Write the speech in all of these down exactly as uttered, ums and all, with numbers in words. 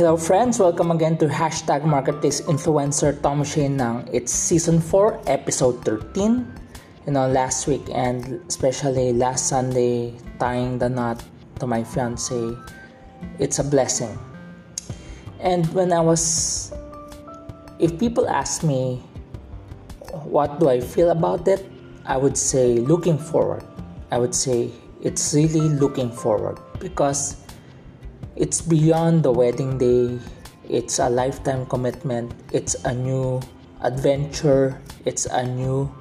Hello friends, welcome again to Hashtag Marketplace Influencer Tom Sheenang. It's Season four, Episode thirteen. You know, last week and especially last Sunday, tying the knot to my fiancé, it's a blessing. And when I was, if people ask me, what do I feel about it? I would say looking forward. I would say it's really looking forward because it's beyond the wedding day. It's a lifetime commitment. It's a new adventure. It's a new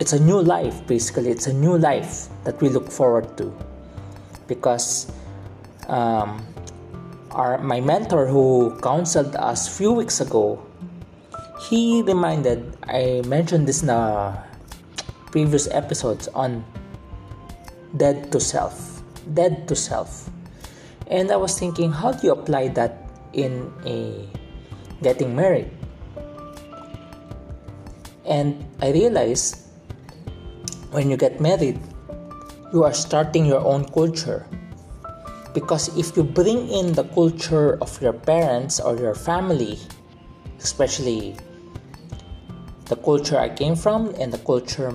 it's a new life basically. It's a new life that we look forward to because um, our my mentor who counseled us a few weeks ago, he reminded, I mentioned this in the previous episodes on dead to self. Dead to self. And I was thinking, how do you apply that in a getting married? And I realized when you get married, you are starting your own culture. Because if you bring in the culture of your parents or your family, especially the culture I came from and the culture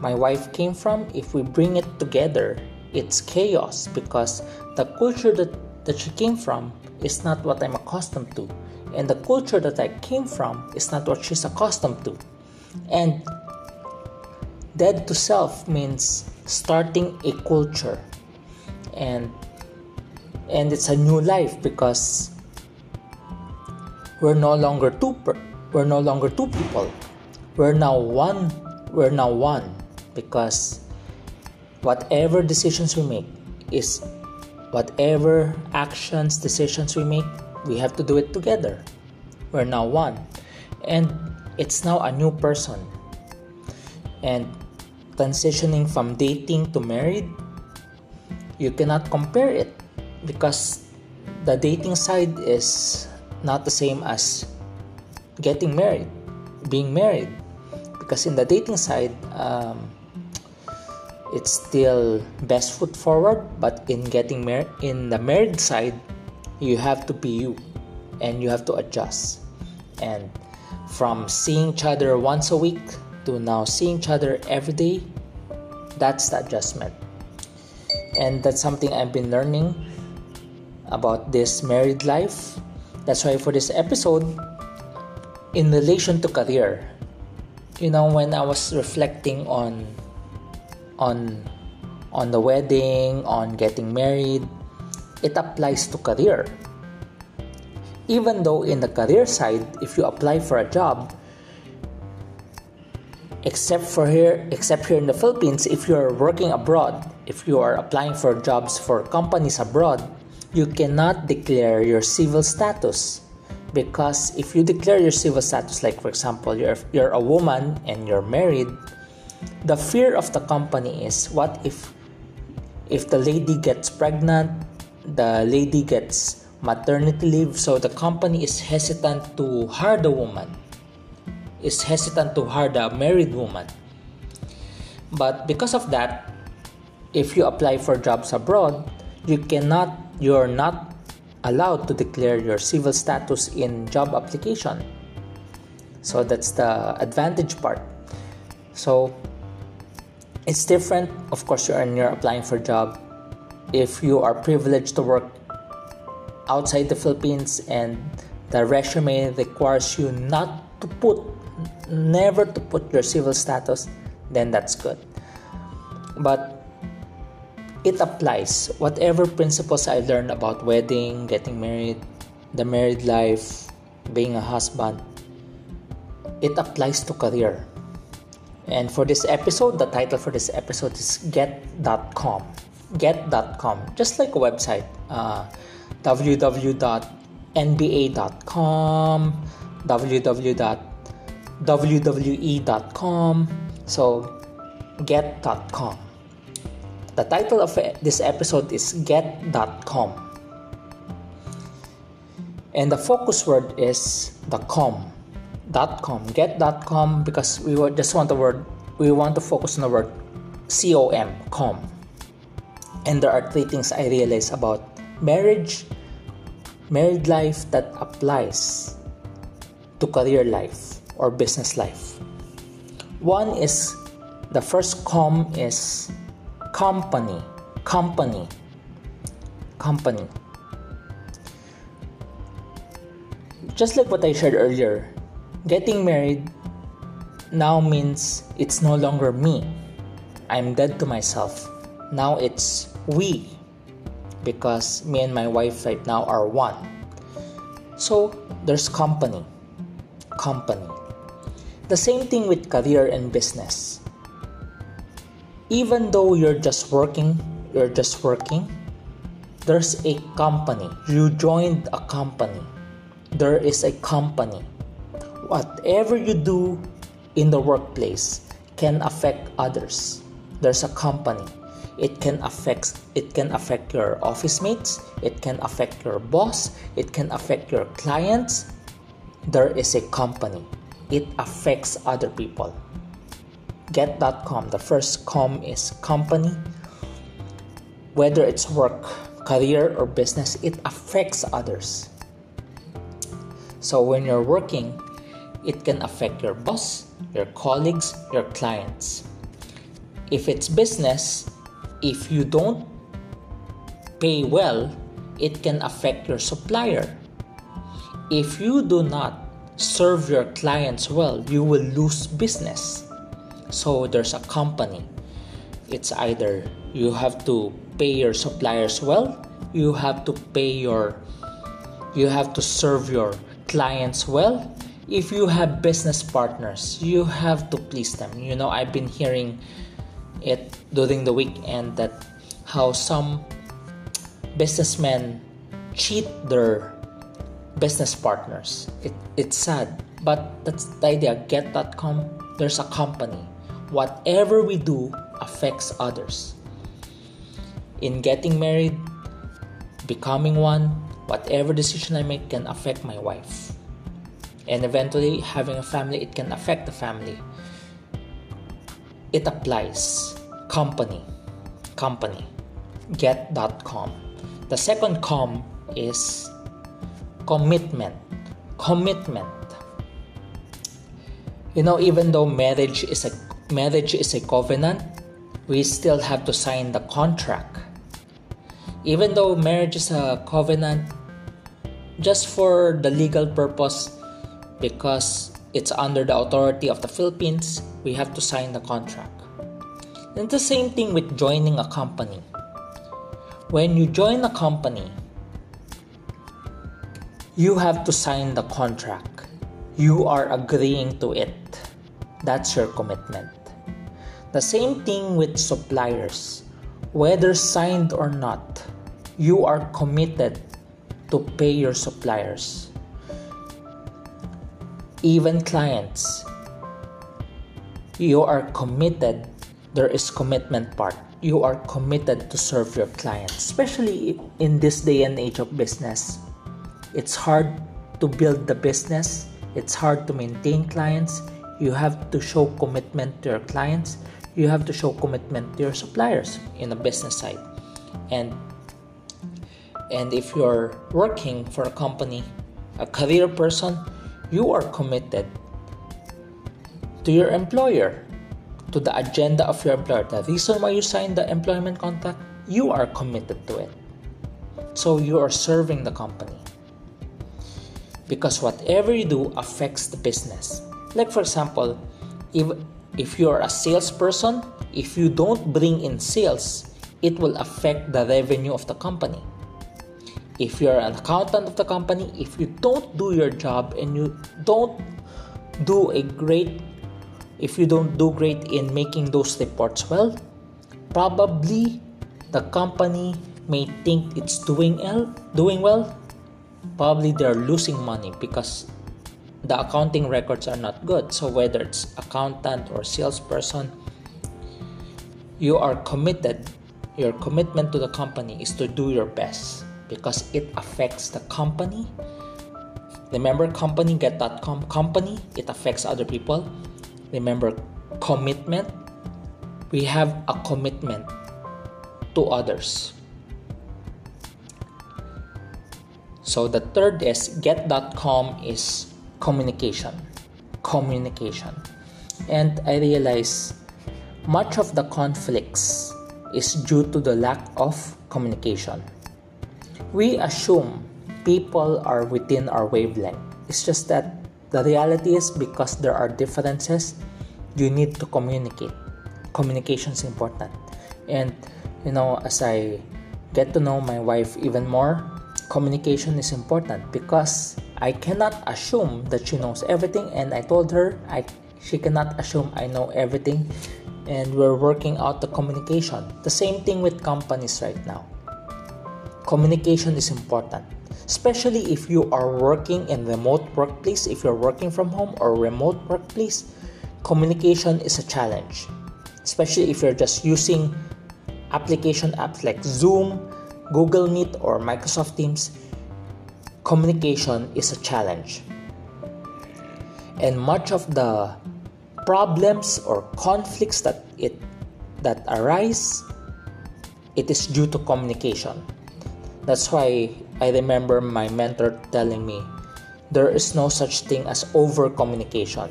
my wife came from, if we bring it together, it's chaos because the culture that, that she came from is not what I'm accustomed to. And the culture that I came from is not what she's accustomed to. And dead to self means starting a culture. And, and it's a new life because we're no longer two per- we're no longer two people. We're now one. We're now one because whatever decisions we make is whatever actions, decisions we make, we have to do it together. We're now one. And it's now a new person. And transitioning from dating to married, you cannot compare it because the dating side is not the same as getting married, being married. Because in the dating side, um, it's still best foot forward, but in getting married, in the married side, you have to be you and you have to adjust. And from seeing each other once a week to now seeing each other every day, that's the adjustment. And that's something I've been learning about this married life. That's why for this episode, in relation to career, you know, when I was reflecting on on on the wedding, on getting married, it applies to career. Even though in the career side, if you apply for a job, except for here, except here in the Philippines, if you are working abroad, if you are applying for jobs for companies abroad, you cannot declare your civil status because if you declare your civil status, like for example, you're you're a woman and you're married, the fear of the company is what if if the lady gets pregnant, the lady gets maternity leave, so the company is hesitant to hire the woman, is hesitant to hire the married woman. But because of that, if you apply for jobs abroad, you cannot You're not allowed to declare your civil status in job application. So that's the advantage part. So it's different. Of course, you're, you're applying for a job. If you are privileged to work outside the Philippines and the resume requires you not to put, never to put your civil status, then that's good. But it applies. Whatever principles I learned about wedding, getting married, the married life, being a husband, it applies to career. And for this episode, the title for this episode is get dot com. get dot com, just like a website, uh, w w w dot n b a dot com, w w w dot w w e dot com, so get dot com. The title of this episode is get dot com. And the focus word is the com. Dot com. Get dot com because we just want the word, we want to focus on the word C O M, com. And there are three things I realized about marriage, Married life that applies to career life or business life. One is, the first com is company, company, company. Just like what I shared earlier, getting married now means it's no longer me. I'm dead to myself. Now it's we, because me and my wife right now are one. So there's company, company. The same thing with career and business. Even though you're just working, you're just working, there's a company. You joined a company. There is a company. Whatever you do in the workplace can affect others. There's a company. It can affect it can affect your office mates, it can affect your boss, it can affect your clients. There is a company. It affects other people. Get dot com, the first com is company. Whether it's work, career, or business, it affects others. So when you're working, it can affect your boss, your colleagues, your clients. If it's business, if you don't pay well, it can affect your supplier. If you do not serve your clients well, you will lose business. So there's a company. It's either you have to pay your suppliers well, you have to pay your, you have to serve your clients well. If you have business partners, you have to please them. You know, I've been hearing it during the weekend that how some businessmen cheat their business partners. It, it's sad, but that's the idea. Get dot com, there's a company. Whatever we do affects others. In getting married, becoming one, whatever decision I make can affect my wife. And eventually, having a family, it can affect the family. It applies. Company. Company. Get dot com. The second com is commitment. Commitment. You know, even though marriage is a marriage is a covenant, we still have to sign the contract. Even though marriage is a covenant, just for the legal purpose, because it's under the authority of the Philippines, we have to sign the contract. And the same thing with joining a company. When you join a company, you have to sign the contract. You are agreeing to it. That's your commitment. The same thing with suppliers. Whether signed or not, you are committed to pay your suppliers. Even clients, you are committed. There is commitment part. You are committed to serve your clients. Especially in this day and age of business, it's hard to build the business. It's hard to maintain clients. You have to show commitment to your clients. You have to show commitment to your suppliers in the business side. And, and if you're working for a company, a career person, you are committed to your employer, to the agenda of your employer. The reason why you signed the employment contract, you are committed to it. So you are serving the company. Because whatever you do affects the business. Like for example, if, if you are a salesperson, if you don't bring in sales, it will affect the revenue of the company. If you're an accountant of the company, if you don't do your job and you don't do a great, if you don't do great in making those reports well, probably the company may think it's doing well, doing well. Probably they're losing money because the accounting records are not good. So whether it's accountant or salesperson, you are committed. Your commitment to the company is to do your best. Because it affects the company. Remember company, get dot com, company, it affects other people. Remember commitment. We have a commitment to others. So the third is get dot com is communication. Communication. And I realize much of the conflicts is due to the lack of communication. We assume people are within our wavelength. It's just that the reality is, because there are differences, you need to communicate. Communication is important. And, you know, as I get to know my wife even more, communication is important, because I cannot assume that she knows everything. And I told her I she cannot assume I know everything. And we're working out the communication. The same thing with companies right now. Communication is important, especially if you are working in remote workplace, if you're working from home or remote workplace. Communication is a challenge, especially if you're just using application apps like Zoom, Google Meet, or Microsoft Teams. Communication is a challenge. And much of the problems or conflicts that it that arise, it is due to communication. That's why I remember my mentor telling me, there is no such thing as over-communication.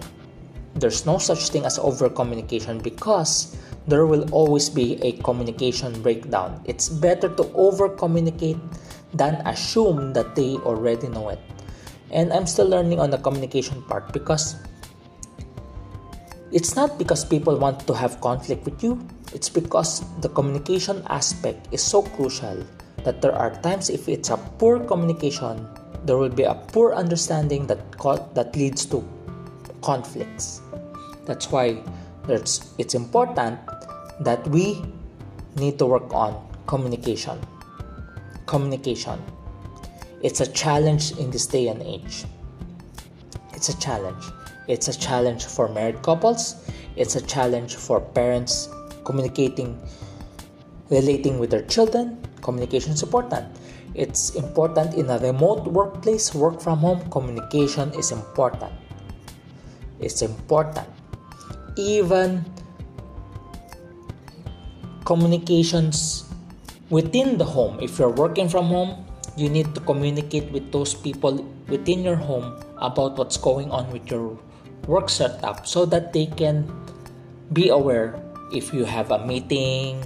There's no such thing as over-communication, because there will always be a communication breakdown. It's better to over-communicate than assume that they already know it. And I'm still learning on the communication part, because it's not because people want to have conflict with you. It's because the communication aspect is so crucial. That there are times, if it's a poor communication, there will be a poor understanding that co- that leads to conflicts. That's why it's, it's important that we need to work on communication. Communication. It's a challenge in this day and age. It's a challenge. It's a challenge for married couples. It's a challenge for parents communicating, relating with their children. Communication is important. It's important in a remote workplace, work from home. Communication is important. It's important. Even communications within the home. If you're working from home, you need to communicate with those people within your home about what's going on with your work setup, so that they can be aware if you have a meeting.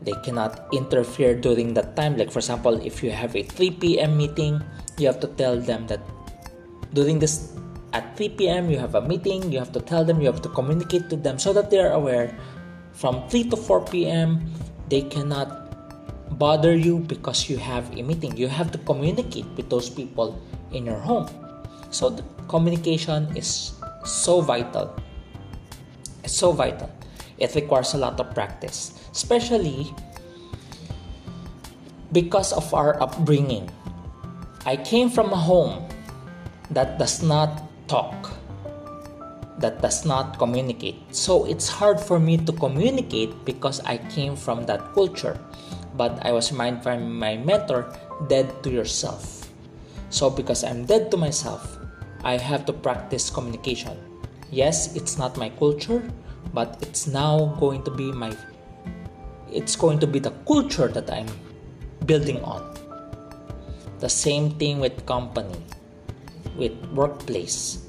They cannot interfere during that time. Like for example, if you have a three p.m. meeting, you have to tell them that during this at three p.m. you have a meeting. You have to tell them, you have to communicate to them, so that they are aware. From three to four p.m. they cannot bother you because you have a meeting. You have to communicate with those people in your home. So the communication is so vital. It's so vital. It requires a lot of practice, especially because of our upbringing. I came from a home that does not talk, that does not communicate. So it's hard for me to communicate because I came from that culture. But I was reminded by my mentor, dead to yourself. So because I'm dead to myself, I have to practice communication. Yes, it's not my culture, but it's now going to be my it's going to be the culture that I'm building on. The same thing with company, with workplace.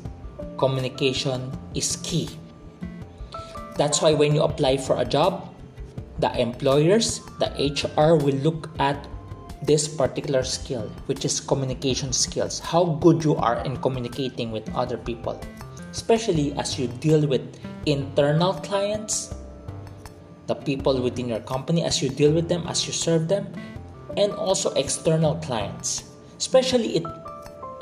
Communication is key. That's why when you apply for a job, the employers, the H R will look at this particular skill, which is communication skills. How good you are in communicating with other people, especially as you deal with internal clients, the people within your company, as you deal with them, as you serve them, and also external clients. Especially, it,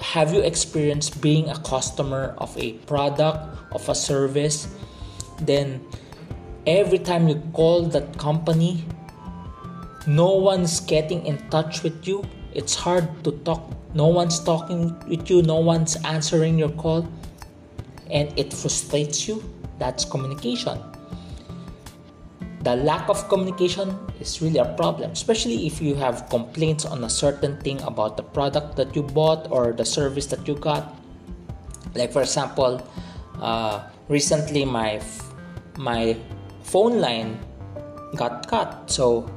have you experienced being a customer of a product, of a service? Then every time you call that company, no one's getting in touch with you. It's hard to talk. No one's talking with you. No one's answering your call. And it frustrates you. That's communication. The lack of communication is really a problem, especially if you have complaints on a certain thing about the product that you bought or the service that you got. Like for example, uh, recently my my phone line got cut, so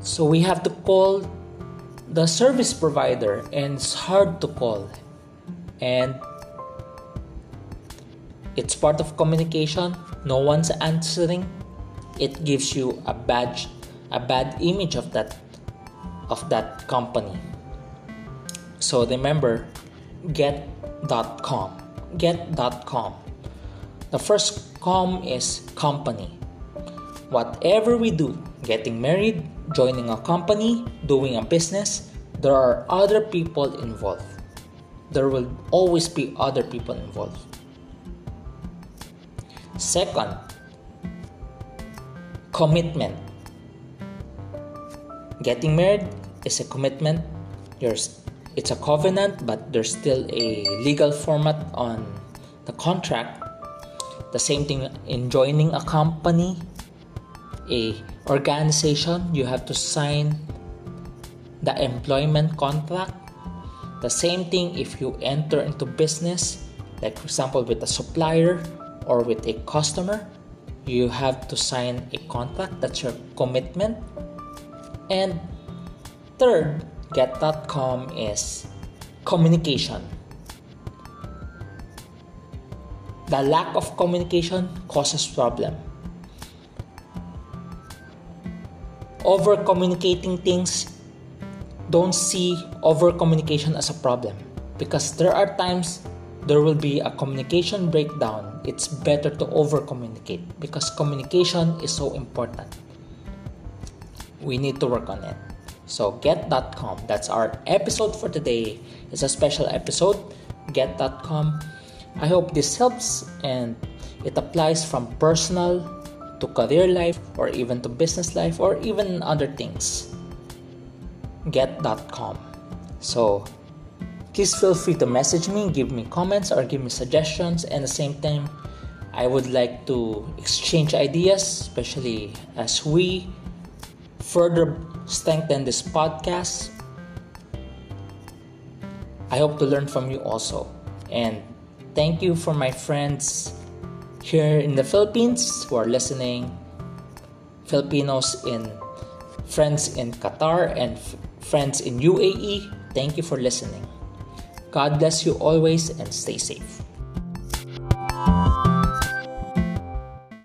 so we have to call the service provider and it's hard to call, and it's part of communication. No one's answering. It gives you a badge, a bad image of that of that company. So remember, get dot com. get dot com. The first com is company. Whatever we do, getting married, joining a company, doing a business, there are other people involved. There will always be other people involved. Second, commitment. Getting married is a commitment. There's, it's a covenant, but there's still a legal format on the contract. The same thing in joining a company, a organization, you have to sign the employment contract. The same thing if you enter into business, like for example with a supplier or with a customer, you have to sign a contract. That's your commitment. And third, get dot com is communication. The lack of communication causes problem. Over communicating things, don't see over communication as a problem, because there are times there will be a communication breakdown. It's better to over communicate because communication is so important. We need to work on it. So get dot com, that's our episode for today. It's a special episode, get dot com. I hope this helps and it applies from personal to career life or even to business life or even other things. get dot com. So please feel free to message me, give me comments or give me suggestions, and at the same time I would like to exchange ideas, especially as we further strengthen this podcast. I hope to learn from you also. And thank you for my friends here in the Philippines who are listening, Filipinos in, friends in Qatar and f- friends in U A E. Thank you for listening. God bless you always and stay safe.